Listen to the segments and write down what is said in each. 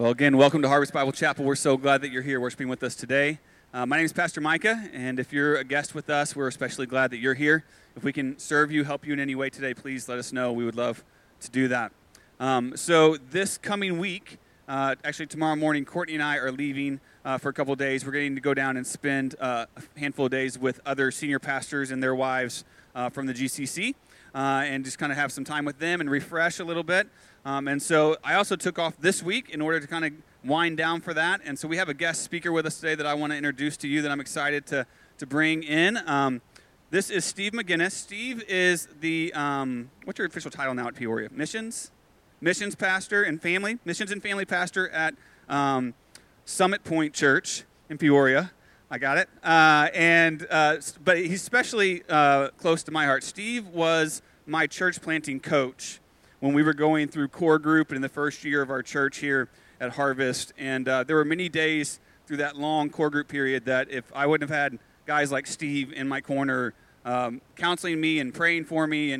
Well, again, welcome to Harvest Bible Chapel. We're so glad that you're here worshiping with us today. My name is Pastor Micah, and if you're a guest with us, we're especially glad that you're here. If we can serve you, help you in any way today, please let us know. We would love to do that. So this coming week, actually tomorrow morning, Courtney and I are leaving for a couple of days. We're getting to go down and spend a handful of days with other senior pastors and their wives from the GCC and just kind of have some time with them and refresh a little bit. And so I also took off this week in order to kind of wind down for that. And so we have a guest speaker with us today that I want to introduce to you that I'm excited to bring in. This is Steve McGinnis. Steve is the, what's your official title now at Peoria? Missions pastor and family. Missions and family pastor at Summit Point Church in Peoria. I got it. But he's especially close to my heart. Steve was my church planting coach when we were going through core group in the first year of our church here at Harvest. And there were many days through that long core group period that if I wouldn't have had guys like Steve in my corner counseling me and praying for me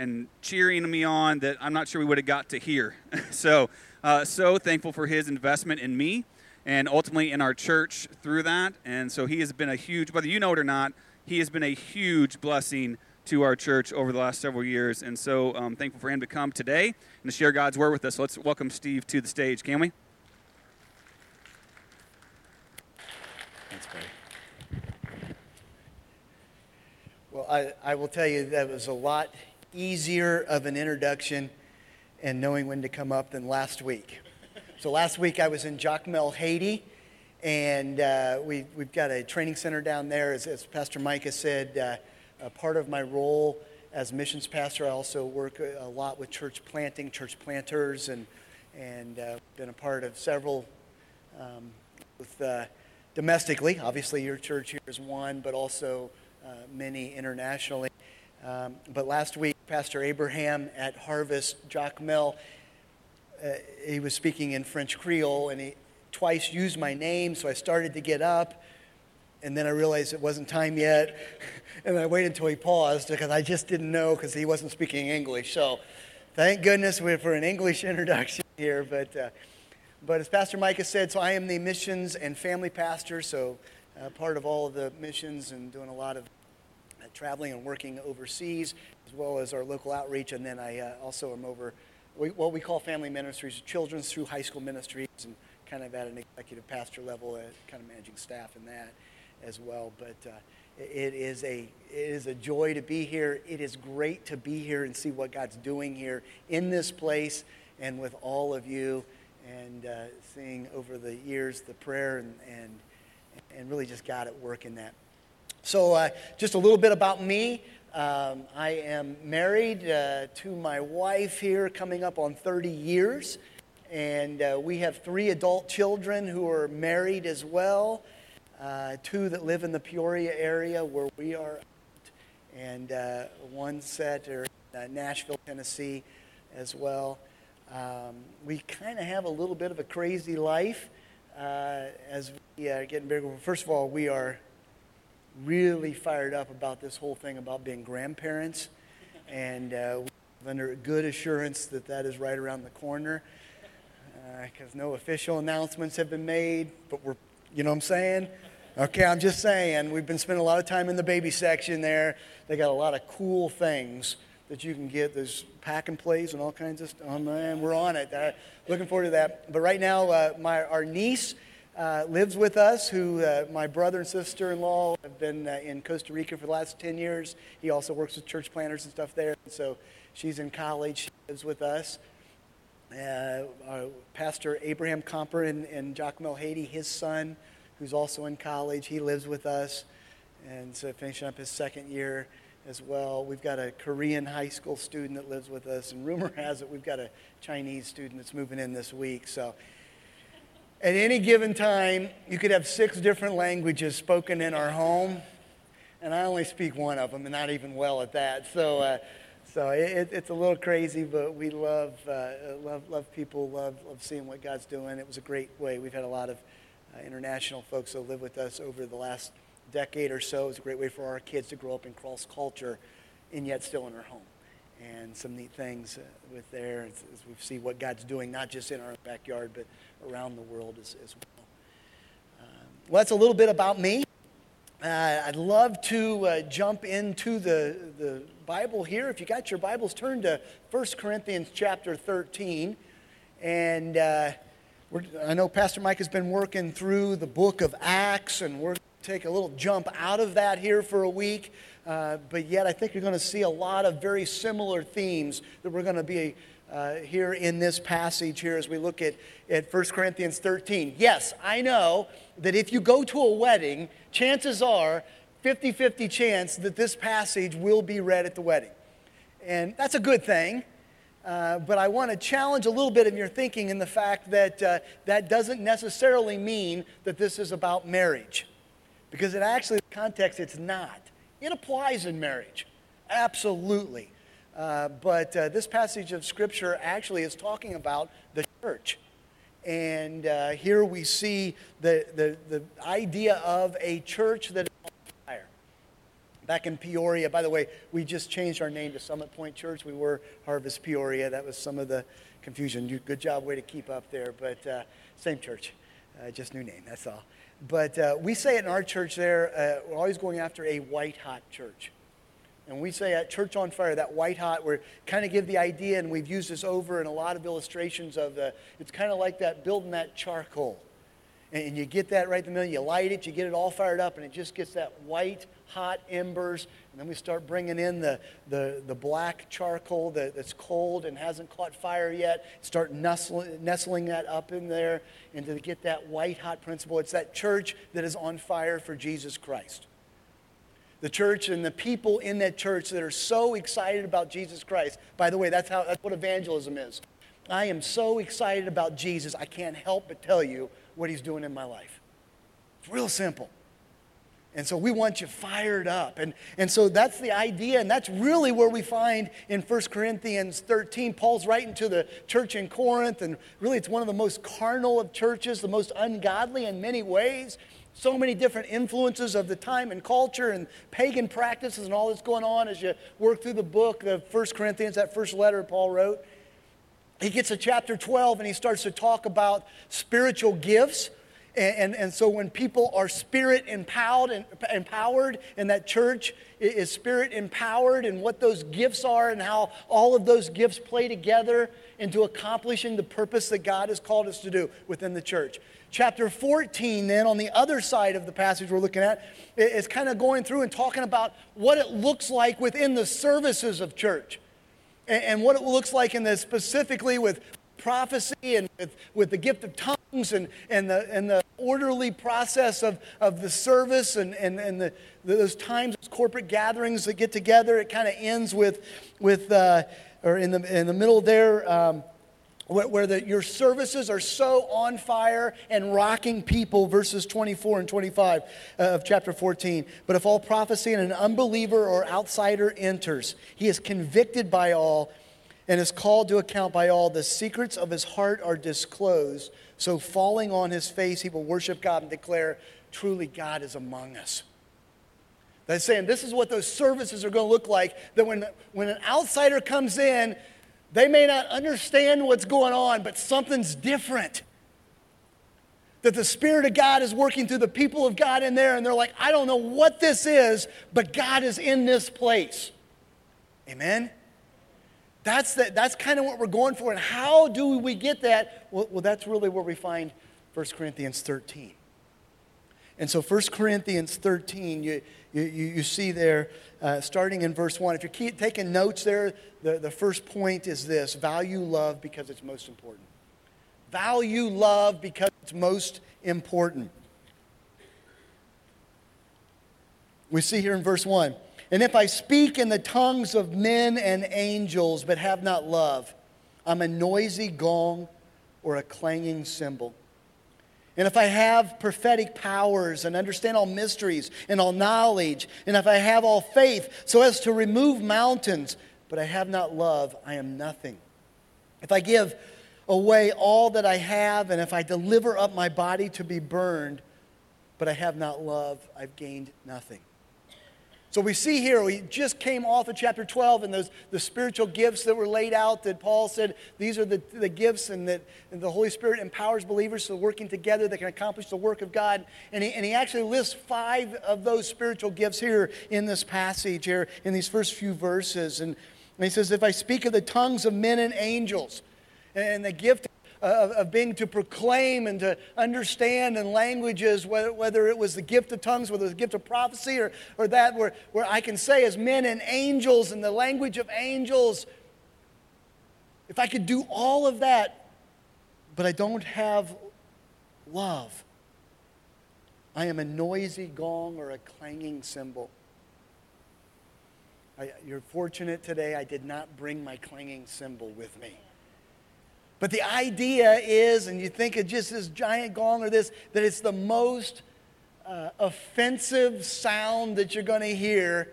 and cheering me on, that I'm not sure we would have got to here. So thankful for his investment in me and ultimately in our church through that. And so he has been a huge, whether you know it or not, he has been a huge blessing to our church over the last several years, and so I'm thankful for him to come today and to share God's word with us. So let's welcome Steve to the stage, can we? Thanks, buddy. Well, I will tell you that was a lot easier of an introduction and knowing when to come up than last week. So last week I was in Jacmel, Haiti, and we've got a training center down there, as Pastor Micah said. Part of my role as missions pastor, I also work a lot with church planting, church planters, and been a part of several domestically. Obviously, your church here is one, but also many internationally. But last week, Pastor Abraham at Harvest Jacmel, he was speaking in French Creole, and he twice used my name, so I started to get up. And then I realized it wasn't time yet, and I waited until he paused because I just didn't know because he wasn't speaking English. So thank goodness for an English introduction here. But as Pastor Micah said, so I am the missions and family pastor, so part of all of the missions and doing a lot of traveling and working overseas, as well as our local outreach. And then I also am over what we call family ministries, children's through high school ministries, and kind of at an executive pastor level, kind of managing staff in that as well. But it is a joy to be here. It is great to be here and see what God's doing here in this place and with all of you, and seeing over the years the prayer and really just God at work in that. So just a little bit about me. I am married to my wife here, coming up on 30 years, and we have 3 adult children who are married as well. 2 that live in the Peoria area where we are, and 1 set in Nashville, Tennessee as well. We kind of have a little bit of a crazy life as we are getting bigger. First of all, we are really fired up about this whole thing about being grandparents, and we're under good assurance that that is right around the corner because no official announcements have been made, but we're, you know what I'm saying? Okay, I'm just saying, we've been spending a lot of time in the baby section there. They got a lot of cool things that you can get. There's pack and plays and all kinds of stuff. Oh, man, we're on it. Looking forward to that. But right now, our niece lives with us, who my brother and sister-in-law have been in Costa Rica for the last 10 years. He also works with church planters and stuff there. And so she's in college. She lives with us. Pastor Abraham Comper in Jacmel, Haiti, his son, who's also in college, he lives with us, and so finishing up his 2nd year as well. We've got a Korean high school student that lives with us, and rumor has it we've got a Chinese student that's moving in this week. So at any given time, you could have 6 different languages spoken in our home, and I only speak one of them, and not even well at that. So So it's a little crazy, but we love people, love seeing what God's doing. It was a great way. We've had a lot of international folks that live with us over the last decade or so. It was a great way for our kids to grow up in cross culture, and yet still in our home. and some neat things with there as we see what God's doing, not just in our backyard, but around the world as well. Well, that's a little bit about me. I'd love to jump into the Bible here. If you got your Bibles, turn to 1 Corinthians chapter 13. And I know Pastor Mike has been working through the book of Acts, and we're going to take a little jump out of that here for a week. But yet I think you're going to see a lot of very similar themes that we're going to be here in this passage here as we look at 1 Corinthians 13. Yes, I know that if you go to a wedding, chances are 50-50 chance that this passage will be read at the wedding. And that's a good thing. But I want to challenge a little bit of your thinking in the fact that that doesn't necessarily mean that this is about marriage. Because it actually, the context, it's not. It applies in marriage, absolutely. But this passage of Scripture actually is talking about the church. And here we see the idea of a church that is on fire. Back in Peoria, by the way, we just changed our name to Summit Point Church. We were Harvest Peoria. That was some of the confusion. Good job, way to keep up there. But same church, just new name, that's all. But we say in our church there, we're always going after a white-hot church. And we say at Church on Fire, that white hot, we kind of give the idea, and we've used this over in a lot of illustrations of it's kind of like that, building that charcoal. And you get that right in the middle, you light it, you get it all fired up, and it just gets that white hot embers. And then we start bringing in the black charcoal that's cold and hasn't caught fire yet. Start nestling that up in there, and to get that white hot principle, it's that church that is on fire for Jesus Christ. The church and the people in that church that are so excited about Jesus Christ. By the way, that's what evangelism is. I am so excited about Jesus, I can't help but tell you what he's doing in my life. It's real simple. And so we want you fired up. And so that's the idea, and that's really where we find in 1 Corinthians 13, Paul's writing to the church in Corinth, and really it's one of the most carnal of churches, the most ungodly in many ways. So many different influences of the time and culture and pagan practices and all that's going on as you work through the book of 1 Corinthians, that first letter Paul wrote. He gets to chapter 12 and he starts to talk about spiritual gifts. And so when people are spirit-empowered and that church is spirit-empowered and what those gifts are and how all of those gifts play together into accomplishing the purpose that God has called us to do within the church. Chapter 14, then, on the other side of the passage we're looking at, is kind of going through and talking about what it looks like within the services of church and what it looks like in the specifically with prophecy and with the gift of tongues and the orderly process of the service and those times, those corporate gatherings that get together. It kind of ends in the middle there, where your services are so on fire and rocking people, verses 24 and 25 of chapter 14. But if all prophecy and an unbeliever or outsider enters, he is convicted by all and is called to account by all. The secrets of his heart are disclosed. So falling on his face, he will worship God and declare, truly God is among us. That's saying this is what those services are going to look like, that when an outsider comes in, they may not understand what's going on, but something's different. That the Spirit of God is working through the people of God in there, and they're like, I don't know what this is, but God is in this place. Amen? That's kind of what we're going for, and how do we get that? Well, that's really where we find 1 Corinthians 13. And so 1 Corinthians 13, you see there, starting in verse 1. If you're taking notes there, the first point is this. Value love because it's most important. Value love because it's most important. We see here in verse 1. And if I speak in the tongues of men and angels but have not love, I'm a noisy gong or a clanging cymbal. And if I have prophetic powers and understand all mysteries and all knowledge, and if I have all faith so as to remove mountains, but I have not love, I am nothing. If I give away all that I have, and if I deliver up my body to be burned, but I have not love, I've gained nothing. So we see here, we just came off of chapter 12 and the spiritual gifts that were laid out that Paul said, these are the gifts and that and the Holy Spirit empowers believers so working together they can accomplish the work of God. And he actually lists 5 of those spiritual gifts here in this passage here in these first few verses. And he says, if I speak of the tongues of men and angels and the gift of being to proclaim and to understand in languages, whether it was the gift of tongues, whether it was the gift of prophecy or that, where I can say as men and angels in the language of angels, if I could do all of that, but I don't have love, I am a noisy gong or a clanging cymbal. You're fortunate today I did not bring my clanging cymbal with me. But the idea is, and you think of just this giant gong or this, that it's the most offensive sound that you're going to hear.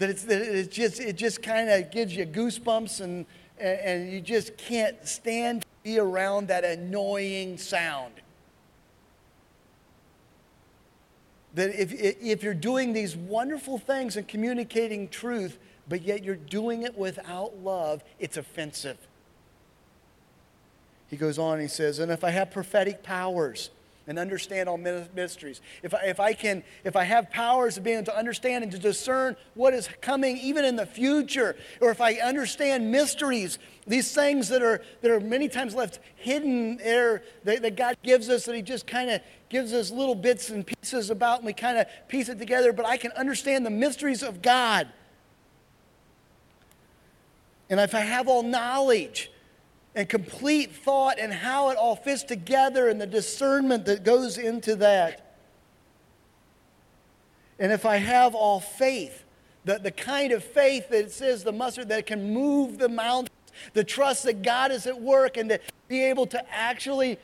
It just kind of gives you goosebumps, and you just can't stand to be around that annoying sound. That if you're doing these wonderful things and communicating truth, but yet you're doing it without love, it's offensive. He goes on, he says, and if I have prophetic powers and understand all mysteries, if I have powers of being able to understand and to discern what is coming even in the future, or if I understand mysteries, these things that are many times left hidden there that God gives us, that he just kind of gives us little bits and pieces about, and we kind of piece it together, but I can understand the mysteries of God. And if I have all knowledge, and complete thought and how it all fits together and the discernment that goes into that. And if I have all faith, the kind of faith that it says the mustard that can move the mountains, the trust that God is at work and to be able to actually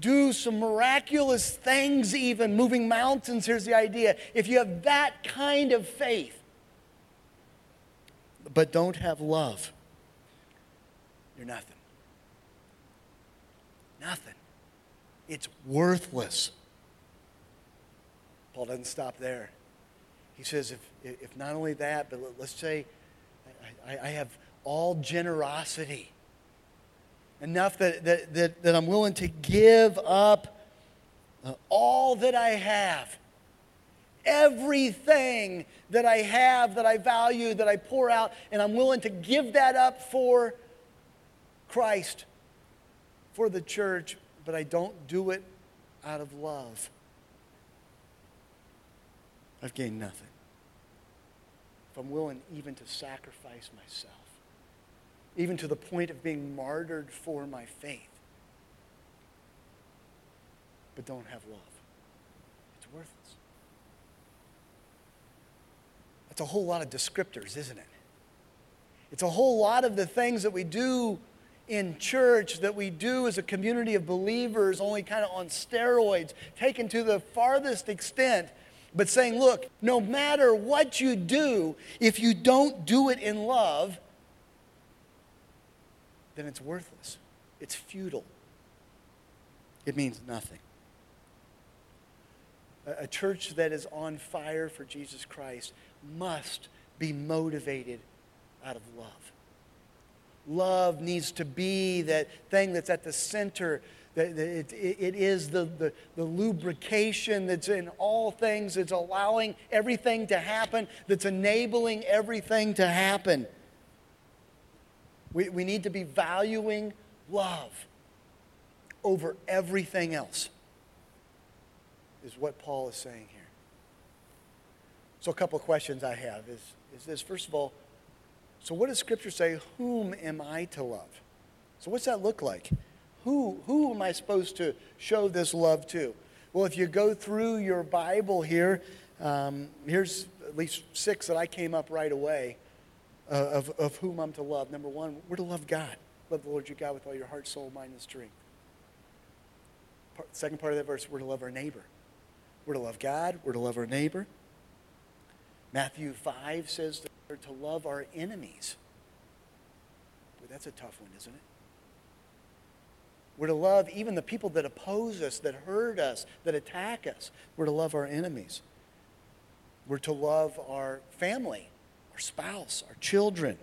do some miraculous things even, moving mountains, here's the idea. If you have that kind of faith, but don't have love, you're nothing. Nothing. It's worthless. Paul doesn't stop there. He says, if not only that, but let's say I have all generosity, enough that I'm willing to give up all that I have, everything that I have, that I value, that I pour out, and I'm willing to give that up for Christ, for the church, but I don't do it out of love. I've gained nothing. If I'm willing even to sacrifice myself, even to the point of being martyred for my faith, but don't have love, it's worthless. That's a whole lot of descriptors, isn't it? It's a whole lot of the things that we do in church, that we do as a community of believers, only kind of on steroids, taken to the farthest extent, but saying, look, no matter what you do, if you don't do it in love, then it's worthless. It's futile. It means nothing. A church that is on fire for Jesus Christ must be motivated out of love. Love needs to be that thing that's at the center. It is the lubrication that's in all things. It's allowing everything to happen. That's enabling everything to happen. We need to be valuing love over everything else, is what Paul is saying here. So a couple of questions I have is this. First of all, so what does Scripture say? Whom am I to love? So what's that look like? Who am I supposed to show this love to? Well, if you go through your Bible here, here's at least 6 that I came up right away of whom I'm to love. Number 1, we're to love God. Love the Lord your God with all your heart, soul, mind, and strength. Second part of that verse, we're to love our neighbor. We're to love God. We're to love our neighbor. Matthew 5 says that we're to love our enemies. Boy, that's a tough one, isn't it? We're to love even the people that oppose us, that hurt us, that attack us. We're to love our enemies. We're to love our family, our spouse, our children.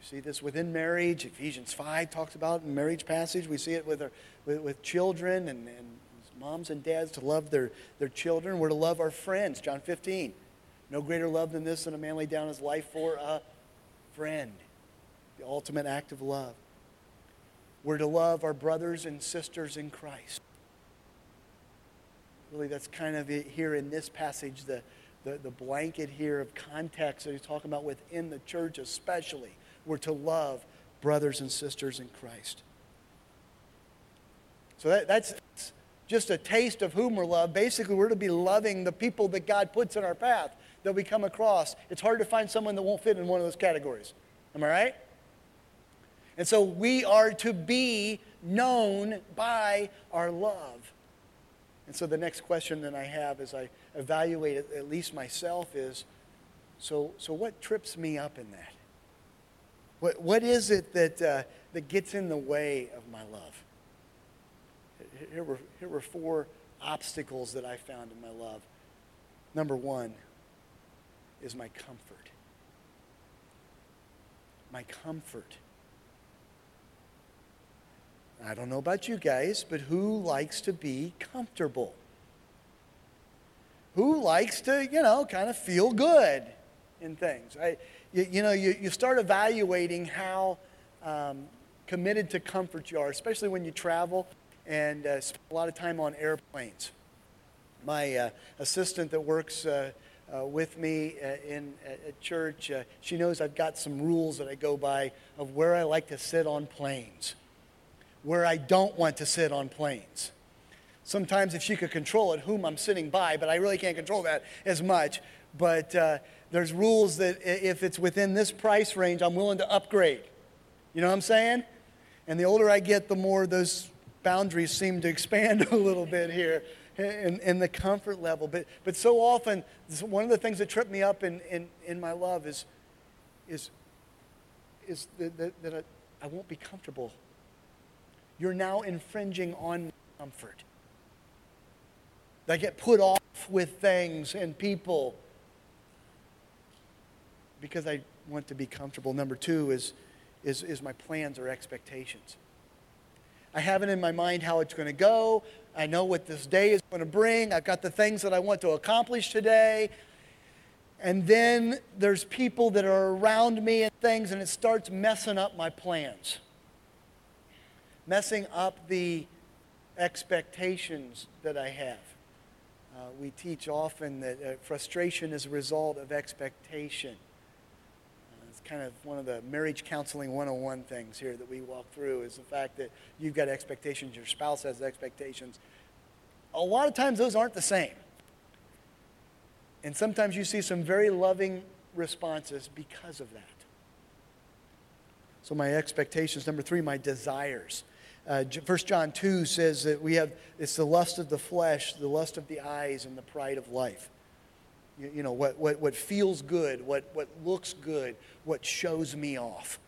You see this within marriage. Ephesians 5 talks about it in marriage passage. We see it with children and moms and dads to love their children. We're to love our friends. John 15. No greater love than this than a man lay down his life for a friend. The ultimate act of love. We're to love our brothers and sisters in Christ. Really, that's kind of it here in this passage, the blanket here of context that he's talking about within the church especially. We're to love brothers and sisters in Christ. So that's just a taste of whom we're loved. Basically, we're to be loving the people that God puts in our path that we come across. It's hard to find someone that won't fit in one of those categories. Am I right? And so we are to be known by our love. And so the next question that I have as I evaluate it, at least myself, is, so what trips me up in that? What is it that gets in the way of my love? Here were four obstacles that I found in my love. Number one is my comfort. My comfort. I don't know about you guys, but who likes to be comfortable? Who likes to, kind of feel good in things? You start evaluating how committed to comfort you are, especially when you travel and spend a lot of time on airplanes. My assistant that works with me at church, she knows I've got some rules that I go by of where I like to sit on planes, where I don't want to sit on planes. Sometimes if she could control it, whom I'm sitting by, but I really can't control that as much. But there's rules that if it's within this price range, I'm willing to upgrade. You know what I'm saying? And the older I get, the more those boundaries seem to expand a little bit here in the comfort level. But so often, one of the things that trip me up in my love is that I won't be comfortable. You're now infringing on my comfort. I get put off with things and people because I want to be comfortable. Number two is my plans or expectations. I have it in my mind how it's going to go. I know what this day is going to bring. I've got the things that I want to accomplish today. And then there's people that are around me and things, and it starts messing up my plans. Messing up the expectations that I have. We teach often that frustration is a result of expectation. It's kind of one of the marriage counseling 101 things here that we walk through is the fact that you've got expectations, your spouse has expectations. A lot of times those aren't the same. And sometimes you see some very loving responses because of that. So my expectations. Number three, my desires. 1 John 2 says that we have, it's the lust of the flesh, the lust of the eyes, and the pride of life. What feels good, what looks good, what shows me off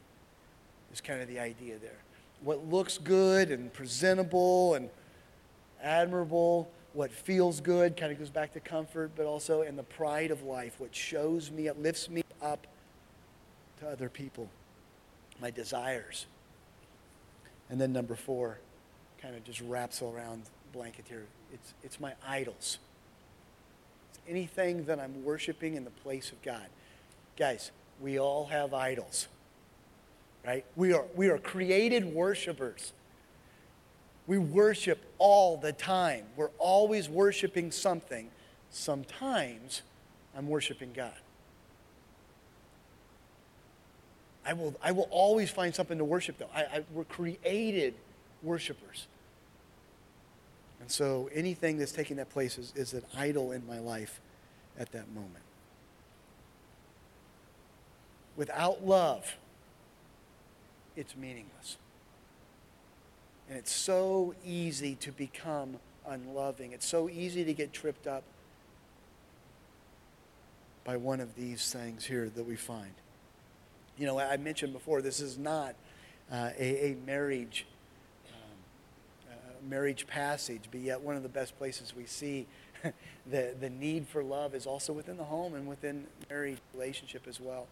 is kind of the idea there. What looks good and presentable and admirable, what feels good kind of goes back to comfort, but also in the pride of life, what shows me up, lifts me up to other people. My desires. And then number four kind of just wraps around the blanket here. It's my idols. It's anything that I'm worshiping in the place of God. Guys, we all have idols. Right? We are created worshipers. We worship all the time. We're always worshiping something. Sometimes I'm worshiping God. I will always find something to worship, though. We're created worshipers. And so anything that's taking that place is an idol in my life at that moment. Without love, it's meaningless. And it's so easy to become unloving. It's so easy to get tripped up by one of these things here that we find. I mentioned before, this is not a marriage marriage passage, but yet one of the best places we see the need for love is also within the home and within marriage relationship as well.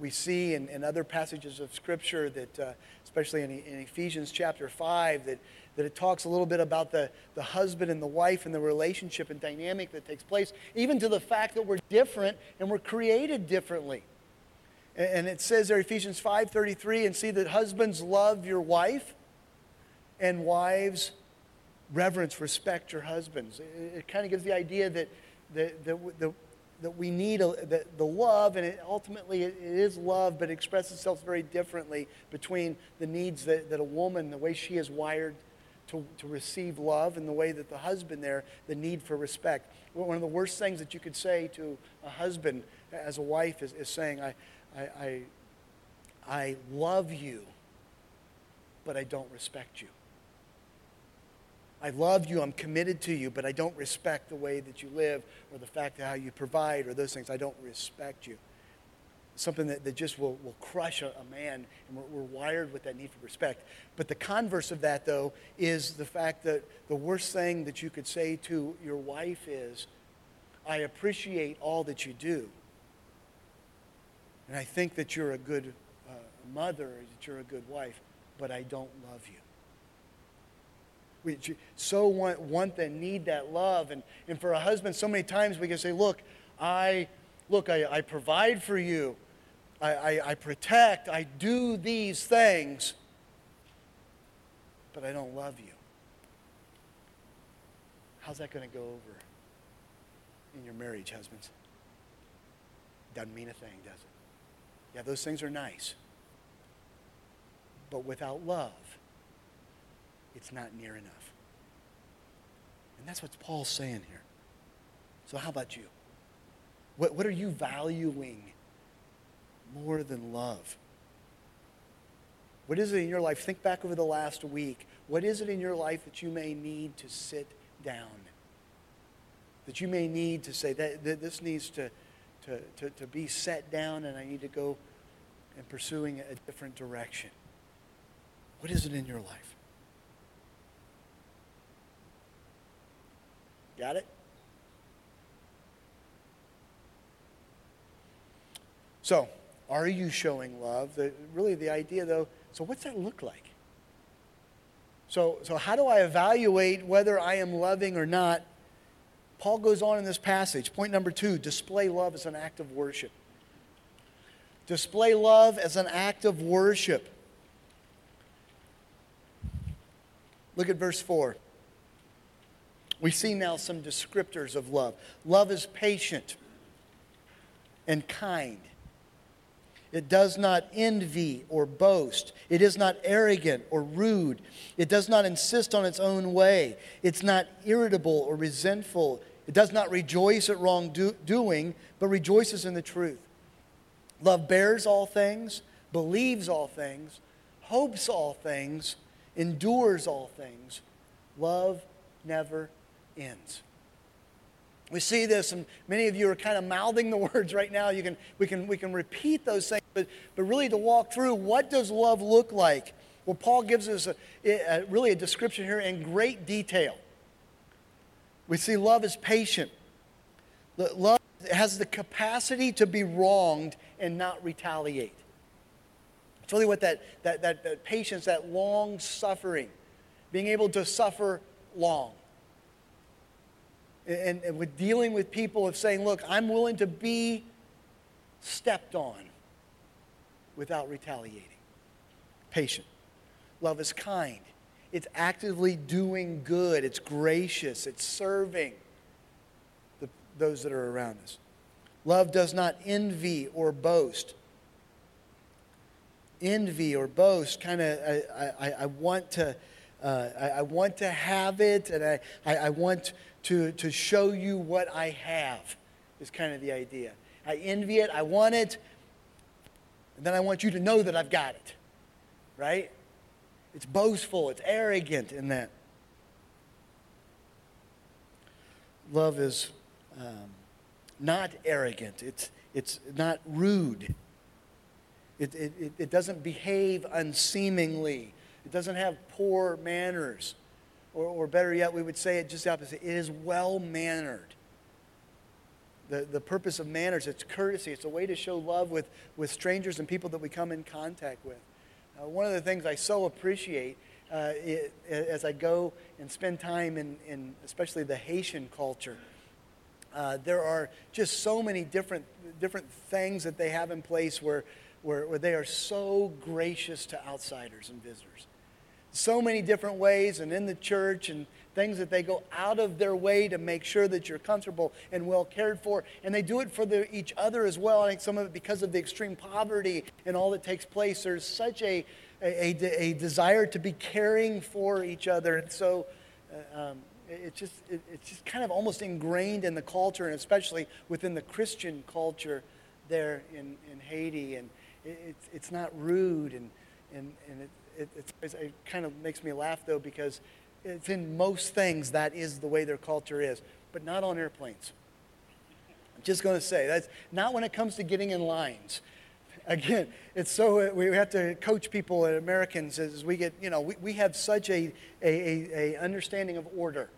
We see in other passages of Scripture that, especially in Ephesians chapter 5, that it talks a little bit about the husband and the wife and the relationship and dynamic that takes place, even to the fact that we're different and we're created differently. And it says there, Ephesians 5:33, and see that husbands love your wife and wives reverence, respect your husbands. It kind of gives the idea that we need the love, and ultimately it is love, but it expresses itself very differently between the needs that a woman, the way she is wired to receive love, and the way that the husband there, the need for respect. One of the worst things that you could say to a husband as a wife is saying, I love you, but I don't respect you. I love you, I'm committed to you, but I don't respect the way that you live or the fact of how you provide or those things. I don't respect you. Something that just will crush a man, and we're wired with that need for respect. But the converse of that, though, is the fact that the worst thing that you could say to your wife is, I appreciate all that you do, and I think that you're a good mother, that you're a good wife, but I don't love you. We so want and need that love. And for a husband, so many times we can say, look, I provide for you. I protect. I do these things. But I don't love you. How's that going to go over in your marriage, husbands? Doesn't mean a thing, does it? Yeah, those things are nice. But without love, it's not near enough. And that's what Paul's saying here. So how about you? What are you valuing more than love? What is it in your life? Think back over the last week. What is it in your life that you may need to sit down? That you may need to say, that this needs to be set down, and I need to go in pursuing a different direction. What is it in your life? Got it? So, are you showing love? Really the idea, though, so what's that look like? So how do I evaluate whether I am loving or not? Paul goes on in this passage. Point number 2, display love as an act of worship. Display love as an act of worship. Look at verse 4. We see now some descriptors of love. Love is patient and kind. It does not envy or boast. It is not arrogant or rude. It does not insist on its own way. It's not irritable or resentful. It does not rejoice at wrongdoing, but rejoices in the truth. Love bears all things, believes all things, hopes all things, endures all things. Love never ends. We see this, and many of you are kind of mouthing the words right now. We can repeat those things, but really to walk through, what does love look like? Well, Paul gives us a description here in great detail. We see love is patient. Love has the capacity to be wronged and not retaliate. It's really what that patience, that long suffering, being able to suffer long. And with dealing with people, of saying, look, I'm willing to be stepped on without retaliating. Patient. Love is kind. It's actively doing good. It's gracious. It's serving those that are around us. Love does not envy or boast. Envy or boast, kind of, I want to... I want to have it, and I want to show you what I have, is kind of the idea. I envy it, I want it, and then I want you to know that I've got it, right? It's boastful, it's arrogant in that. Love is not arrogant, it's not rude. It doesn't behave unseemingly. It doesn't have poor manners. or better yet, we would say it just the opposite. It is well-mannered. The purpose of manners, it's courtesy. It's a way to show love with strangers and people that we come in contact with. One of the things I so appreciate as I go and spend time in especially the Haitian culture, there are just so many different things that they have in place where they are so gracious to outsiders and visitors. So many different ways, and in the church and things that they go out of their way to make sure that you're comfortable and well cared for. And they do it for each other as well. I think some of it because of the extreme poverty and all that takes place. There's such a desire to be caring for each other. And so it's just kind of almost ingrained in the culture, and especially within the Christian culture there in Haiti. And it's not rude, and it kind of makes me laugh, though, because it's in most things that is the way their culture is, but not on airplanes. I'm just going to say, that's not when it comes to getting in lines. Again, it's so we have to coach people and Americans as we get, we have such a understanding of order.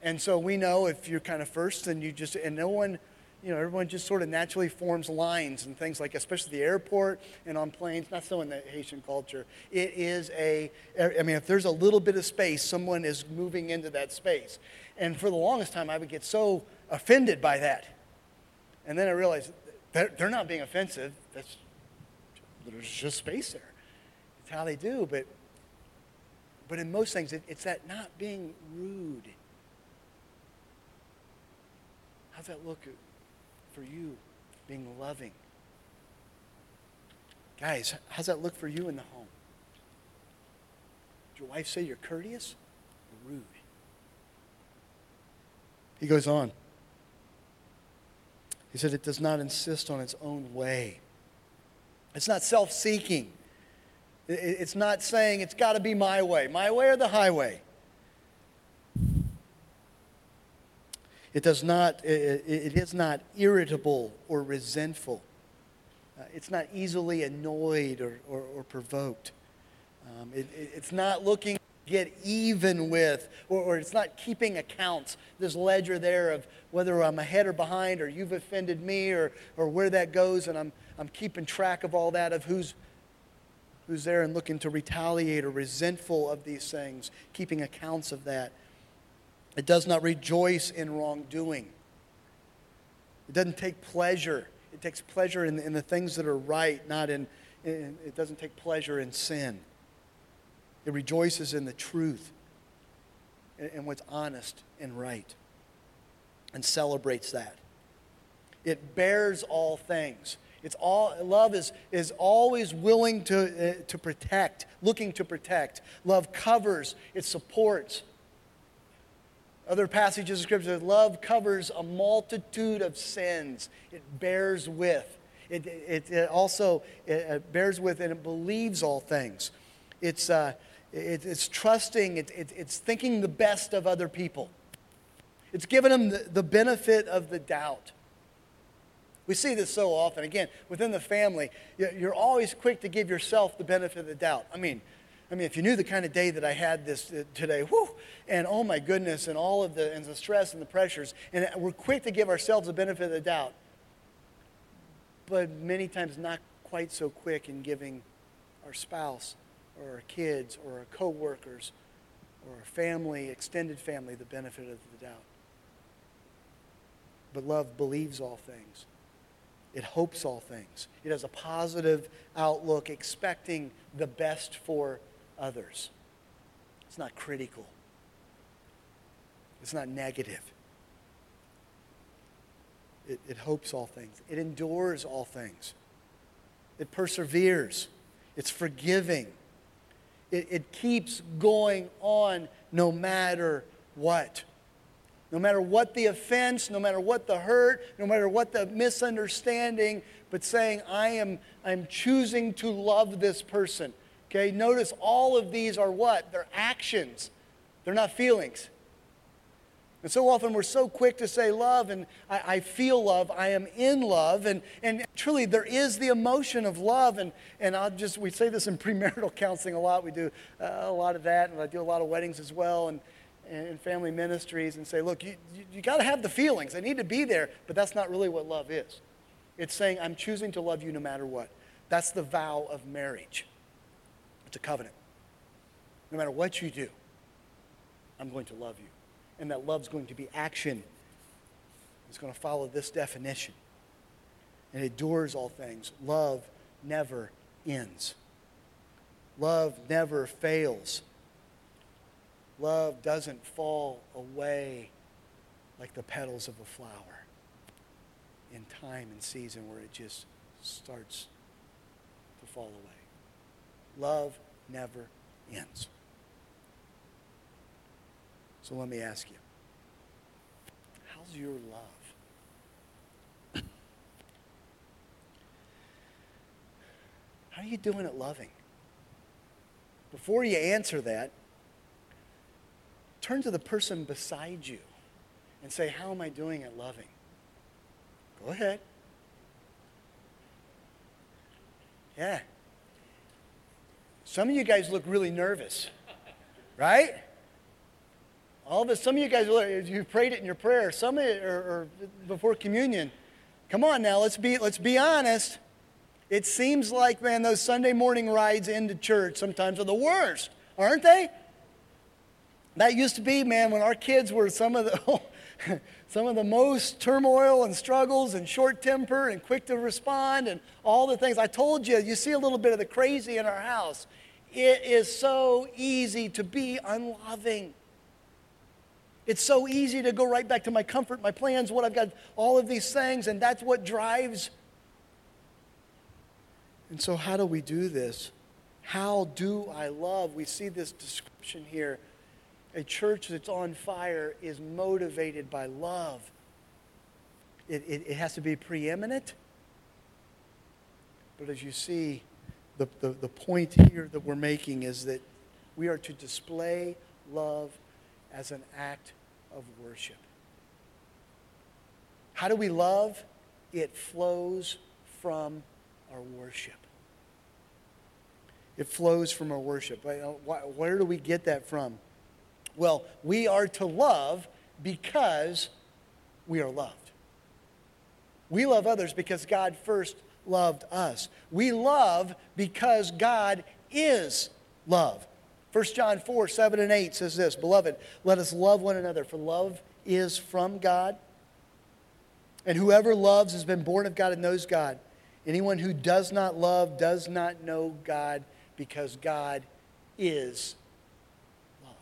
And so we know if you're kind of first, then you just, and no one, everyone just sort of naturally forms lines and things like, especially the airport and on planes. Not so in the Haitian culture. It is if there's a little bit of space, someone is moving into that space. And for the longest time, I would get so offended by that. And then I realized they're not being offensive. There's just space there. It's how they do. But in most things, it's that not being rude. How's that look? For you, being loving. Guys, how's that look for you in the home? Did your wife say you're courteous or rude? He goes on. He said it does not insist on its own way. It's not self-seeking. It's not saying it's got to be my way or the highway. It is not irritable or resentful. It's not easily annoyed or provoked. It's not looking to get even with, or it's not keeping accounts, this ledger there of whether I'm ahead or behind, or you've offended me, or where that goes, and I'm keeping track of all that, of who's there and looking to retaliate or resentful of these things, keeping accounts of that. It does not rejoice in wrongdoing. It doesn't take pleasure. It takes pleasure in the things that are right, not in it doesn't take pleasure in sin. It rejoices in the truth and what's honest and right, and celebrates that. It bears all things. It's all love is always willing to protect, looking to protect. Love covers, it supports. Other passages of Scripture, love covers a multitude of sins. It bears with. It also bears with, and it believes all things. It's trusting. It's thinking the best of other people. It's giving them the benefit of the doubt. We see this so often. Again, within the family, you're always quick to give yourself the benefit of the doubt. I mean, if you knew the kind of day that I had this today, whew, and oh my goodness, and all of the stress and the pressures, and we're quick to give ourselves the benefit of the doubt, but many times not quite so quick in giving our spouse or our kids or our co-workers or our family, extended family, the benefit of the doubt. But love believes all things. It hopes all things. It has a positive outlook, expecting the best for others. It's not critical. It's not negative. It hopes all things. It endures all things. It perseveres. It's forgiving. It keeps going on no matter what. No matter what the offense, no matter what the hurt, no matter what the misunderstanding, but saying, I'm choosing to love this person. Okay, notice all of these are what? They're actions. They're not feelings. And so often we're so quick to say love, and I feel love, I am in love, and truly there is the emotion of love, and we say this in premarital counseling a lot. We do a lot of that, and I do a lot of weddings as well, and family ministries, and say, look, you got to have the feelings. They need to be there, but that's not really what love is. It's saying, I'm choosing to love you no matter what. That's the vow of marriage. It's a covenant. No matter what you do, I'm going to love you. And that love's going to be action. It's going to follow this definition. And it endures all things. Love never ends. Love never fails. Love doesn't fall away like the petals of a flower in time and season where it just starts to fall away. Love never ends. So let me ask you, how's your love? How are you doing at loving? Before you answer that, turn to the person beside you and say, how am I doing at loving? Go ahead. Yeah. Some of you guys look really nervous, right? All of us, some of you guys, you prayed it in your prayer, some of you, or before communion. Come on now, let's be honest. It seems like, man, those Sunday morning rides into church sometimes are the worst, aren't they? That used to be, man, when our kids were some of the most turmoil and struggles and short temper and quick to respond and all the things. I told you, you see a little bit of the crazy in our house. It is so easy to be unloving. It's so easy to go right back to my comfort, my plans, what I've got, all of these things, and that's what drives. And so how do we do this? How do I love? We see this description here. A church that's on fire is motivated by love. It has to be preeminent. But as you see, the point here that we're making is that we are to display love as an act of worship. How do we love? It flows from our worship. It flows from our worship. Where do we get that from? Well, we are to love because we are loved. We love others because God first loved us. We love because God is love. 1 John 4:7-8 says this, Beloved, let us love one another, for love is from God. And whoever loves has been born of God and knows God. Anyone who does not love does not know God, because God is love.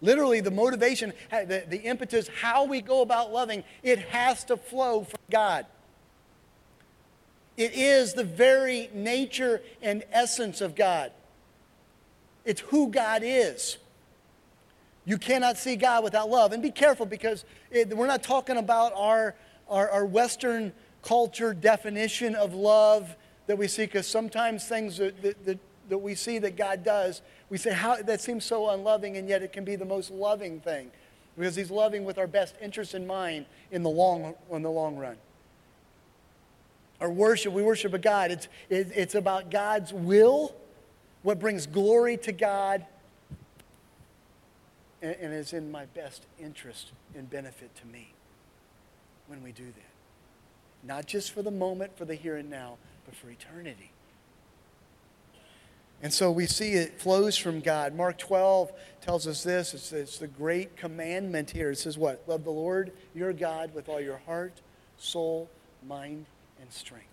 Literally, the motivation, the impetus, how we go about loving, it has to flow from God. It is the very nature and essence of God. It's who God is. You cannot see God without love. And be careful, because we're not talking about our Western culture definition of love that we see, because sometimes things that we see that God does, we say, "How that seems so unloving," and yet it can be the most loving thing, because He's loving with our best interest in mind in the long run. Our worship, we worship a God. It's about God's will. What brings glory to God and is in my best interest and benefit to me when we do that. Not just for the moment, for the here and now, but for eternity. And so we see it flows from God. Mark 12 tells us this. It's the great commandment here. It says what? Love the Lord your God with all your heart, soul, mind, and strength.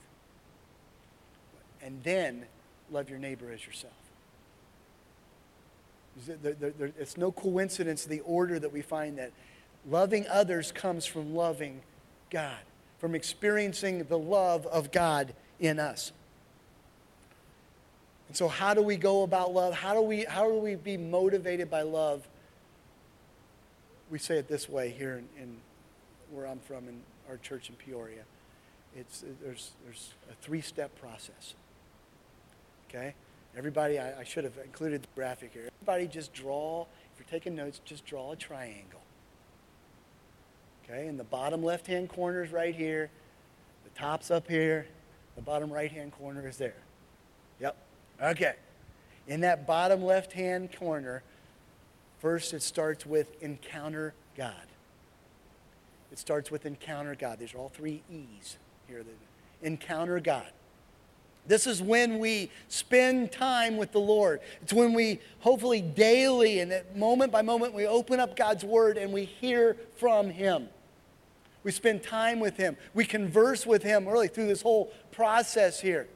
And then love your neighbor as yourself. It's no coincidence the order that we find that. Loving others comes from loving God, from experiencing the love of God in us. And so how do we go about love? How do we be motivated by love? We say it this way here in where I'm from, in our church in Peoria. There's a three-step process. Okay? Everybody, I should have included the graphic here. Everybody just draw, if you're taking notes, just draw a triangle. Okay, and the bottom left-hand corner is right here. The top's up here. The bottom right-hand corner is there. Yep. Okay. In that bottom left-hand corner, first it starts with encounter God. It starts with encounter God. These are all three E's here. Encounter God. This is when we spend time with the Lord. It's when we hopefully daily and moment by moment we open up God's Word and we hear from Him. We spend time with Him. We converse with Him really through this whole process here.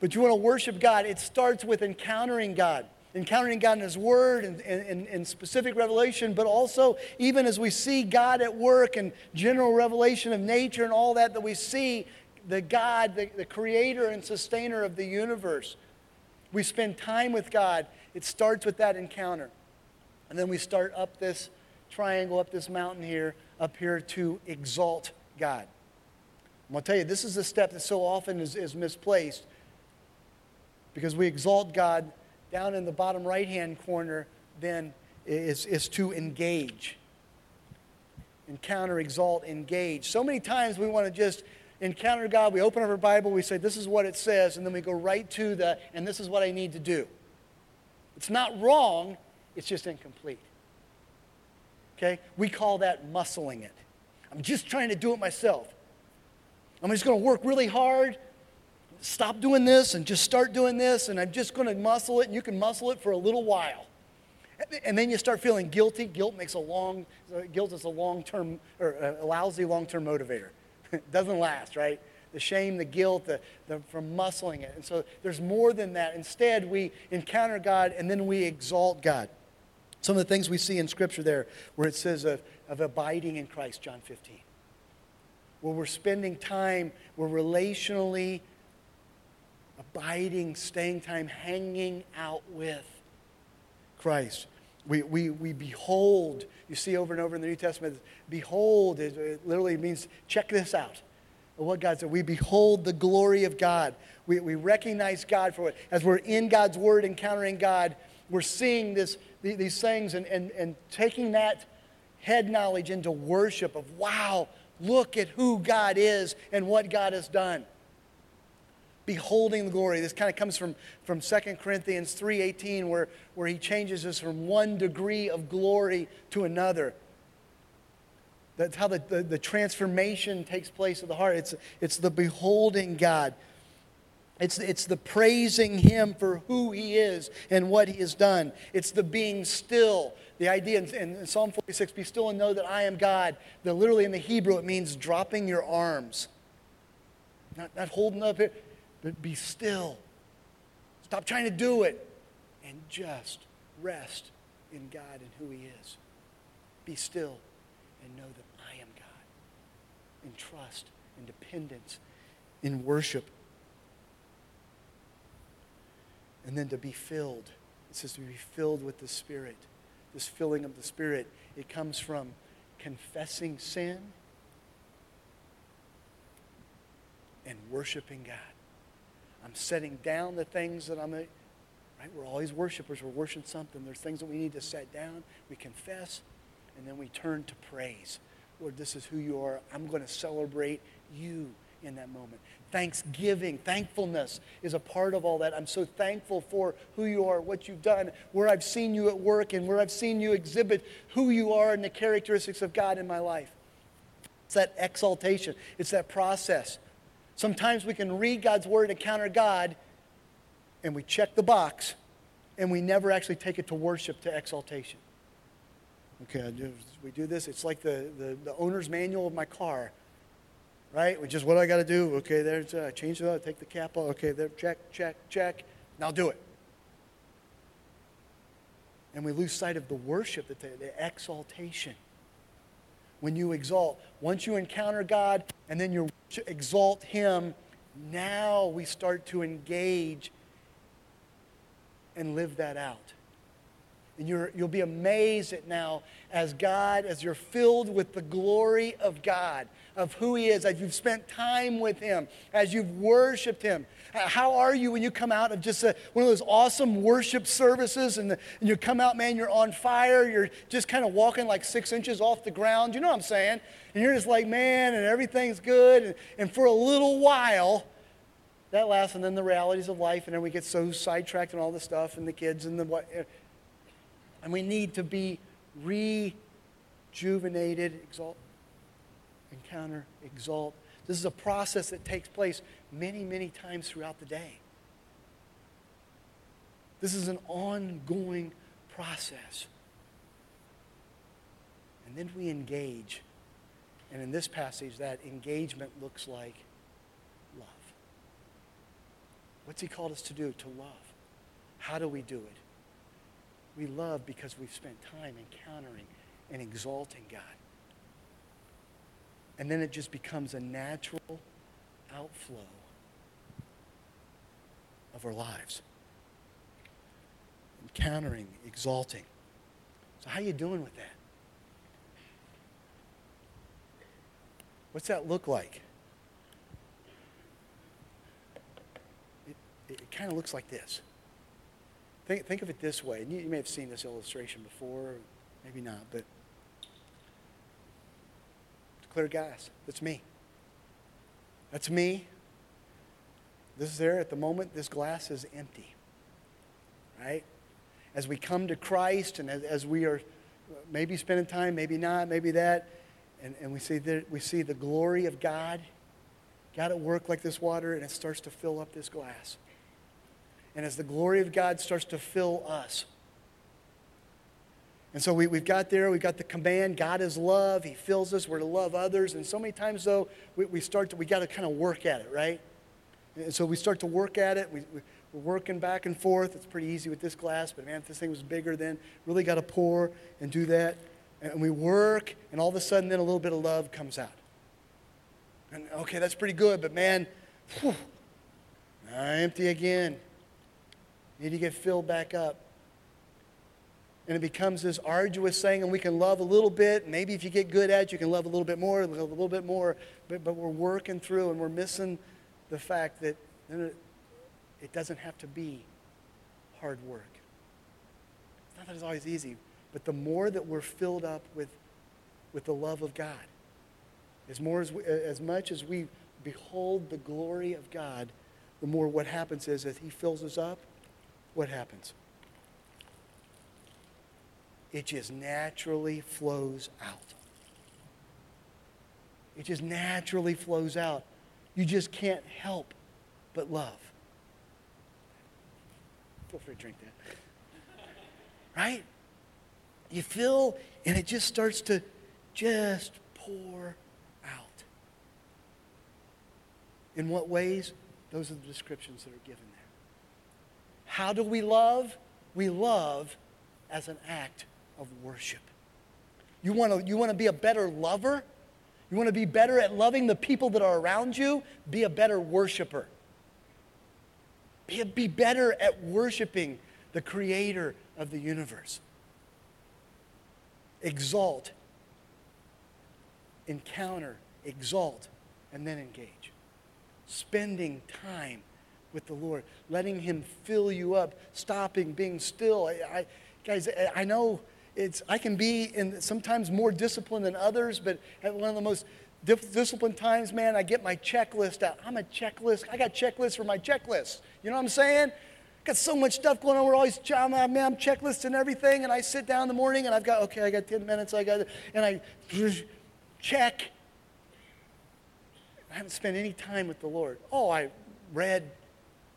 But you want to worship God, it starts with encountering God. Encountering God in His Word and specific revelation, but also even as we see God at work and general revelation of nature and all that, that we see the God, the creator and sustainer of the universe. We spend time with God. It starts with that encounter. And then we start up this triangle, up this mountain here, up here to exalt God. I'm going to tell you, this is a step that so often is misplaced because we exalt God. Down in the bottom right-hand corner, then, is to engage. Encounter, exalt, engage. So many times we want to just encounter God. We open up our Bible. We say, this is what it says. And then we go right to the, and this is what I need to do. It's not wrong. It's just incomplete. Okay? We call that muscling it. I'm just trying to do it myself. I'm just going to work really hard. Stop doing this and just start doing this, and I'm just going to muscle it, and you can muscle it for a little while. And then you start feeling guilty. Guilt is a long-term, or a lousy long-term motivator. It doesn't last, right? The shame, the guilt, from muscling it. And so there's more than that. Instead, we encounter God, and then we exalt God. Some of the things we see in Scripture there where it says of abiding in Christ, John 15, where we're spending time, we're relationally abiding, staying time, hanging out with Christ. We behold. You see over and over in the New Testament, behold, it literally means check this out. What God said, we behold the glory of God. We recognize God for it. As we're in God's Word, encountering God, we're seeing these things and taking that head knowledge into worship of, wow, look at who God is and what God has done. Beholding the glory. This kind of comes from 2 Corinthians 3:18 where he changes us from one degree of glory to another. That's how the transformation takes place of the heart. It's the beholding God. It's the praising Him for who He is and what He has done. It's the being still. The idea in Psalm 46, be still and know that I am God. That literally in the Hebrew it means dropping your arms. Not holding up here. But be still. Stop trying to do it. And just rest in God and who He is. Be still and know that I am God. In trust, in dependence, in worship. And then to be filled. It says to be filled with the Spirit. This filling of the Spirit, it comes from confessing sin and worshiping God. I'm setting down the things that I'm, right? We're always worshipers. We're worshiping something. There's things that we need to set down. We confess, and then we turn to praise. Lord, this is who You are. I'm going to celebrate You in that moment. Thanksgiving, thankfulness is a part of all that. I'm so thankful for who You are, what You've done, where I've seen You at work, and where I've seen You exhibit who You are and the characteristics of God in my life. It's that exaltation. It's that process. Sometimes we can read God's Word, encounter God, and we check the box, and we never actually take it to worship, to exaltation. Okay, we do this. It's like the owner's manual of my car, right? We just, what do I got to do? Okay, there's I change it. I take the cap off. Okay, there, check. And I'll do it. And we lose sight of the worship, the exaltation. When you exalt, once you encounter God and then you exalt Him, now we start to engage and live that out. And you'll be amazed at now as God, as you're filled with the glory of God, of who He is, as you've spent time with Him, as you've worshiped Him. How are you when you come out of just one of those awesome worship services and you come out, man, you're on fire, you're just kind of walking like 6 inches off the ground, you know what I'm saying? And you're just like, man, and everything's good. And for a little while, that lasts, and then the realities of life, and then we get so sidetracked and all this stuff, and the kids and the what. And we need to be rejuvenated, exalt, encounter, exalt. This is a process that takes place many, many times throughout the day. This is an ongoing process. And then we engage. And in this passage, that engagement looks like love. What's He called us to do? To love. How do we do it? We love because we've spent time encountering and exalting God. And then it just becomes a natural outflow of our lives. Encountering, exalting. So how are you doing with that? What's that look like? It kind of looks like this. Think of it this way. You may have seen this illustration before, maybe not, but clear guys, that's me. That's me. This is there at the moment. This glass is empty, right? As we come to Christ and as we are maybe spending time, maybe not, maybe that, and we see the glory of God at work like this water, and it starts to fill up this glass. And as the glory of God starts to fill us. And so we've got the command, God is love, He fills us, we're to love others. And so many times, though, we got to kind of work at it, right? And so we start to work at it, we're working back and forth. It's pretty easy with this glass, but man, if this thing was bigger, then really got to pour and do that. And we work, and all of a sudden, then a little bit of love comes out. And okay, that's pretty good, but man, empty again. Need to get filled back up. And it becomes this arduous thing, and we can love a little bit. Maybe if you get good at it, you can love a little bit more, but we're working through, and we're missing the fact that it doesn't have to be hard work. It's not that it's always easy, but the more that we're filled up with the love of God, as much as we behold the glory of God, the more what happens is as He fills us up, what happens? It just naturally flows out. It just naturally flows out. You just can't help but love. Feel free to drink that. Right? You feel, and it just starts to just pour out. In what ways? Those are the descriptions that are given there. How do we love? We love as an act of worship. You want to be a better lover? You want to be better at loving the people that are around you? Be a better worshiper. Be better at worshiping the Creator of the universe. Exalt. Encounter. Exalt. And then engage. Spending time with the Lord. Letting Him fill you up. Stopping. Being still. Guys, I know I can be in sometimes more disciplined than others, but at one of the most disciplined times, man, I get my checklist out. I got checklists for my checklists. You know what I'm saying? Got so much stuff going on. I'm checklisting everything, and I sit down in the morning, and I got 10 minutes. And I check. I haven't spent any time with the Lord. Oh, I read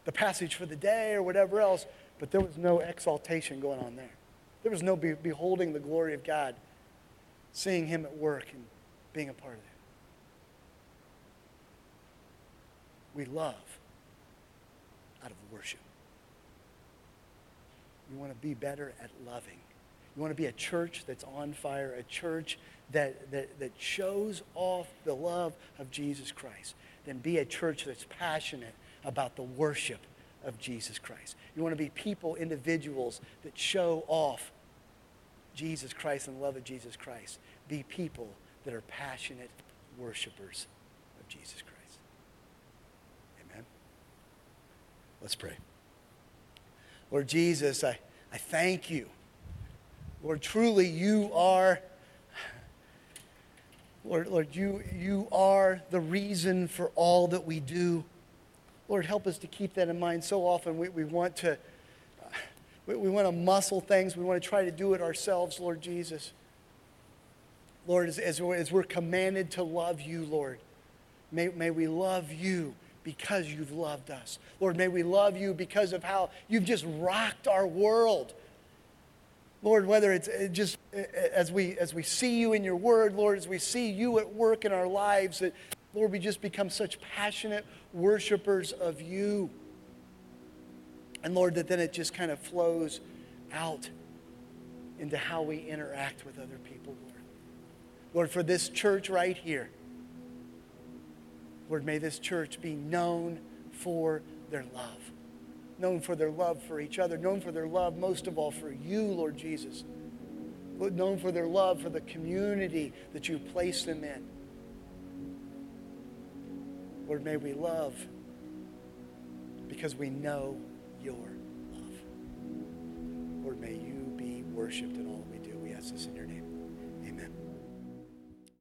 the passage for the day or whatever else. But there was no exaltation going on there. There was no beholding the glory of God, seeing Him at work and being a part of that. We love out of worship. You want to be better at loving. You want to be a church that's on fire, a church that shows off the love of Jesus Christ. Then be a church that's passionate about the worship of Jesus Christ. You want to be people, individuals that show off Jesus Christ and the love of Jesus Christ. Be people that are passionate worshipers of Jesus Christ. Amen. Let's pray. Lord Jesus, I thank you. Lord, truly you are, Lord, you are the reason for all that we do. Lord, help us to keep that in mind. So often we want to muscle things. We want to try to do it ourselves, Lord Jesus. Lord, as we're commanded to love you, Lord, may we love you because you've loved us. Lord, may we love you because of how you've just rocked our world. Lord, whether it's just as we see you in your word, Lord, as we see you at work in our lives, that, Lord, we just become such passionate worshipers of you. And Lord, that then it just kind of flows out into how we interact with other people, Lord. Lord, for this church right here, Lord, may this church be known for their love. Known for their love for each other. Known for their love, most of all, for you, Lord Jesus. Lord, known for their love for the community that you place them in. Lord, may we love because we know your love. Lord, may you be worshiped in all that we do. We ask this in your name.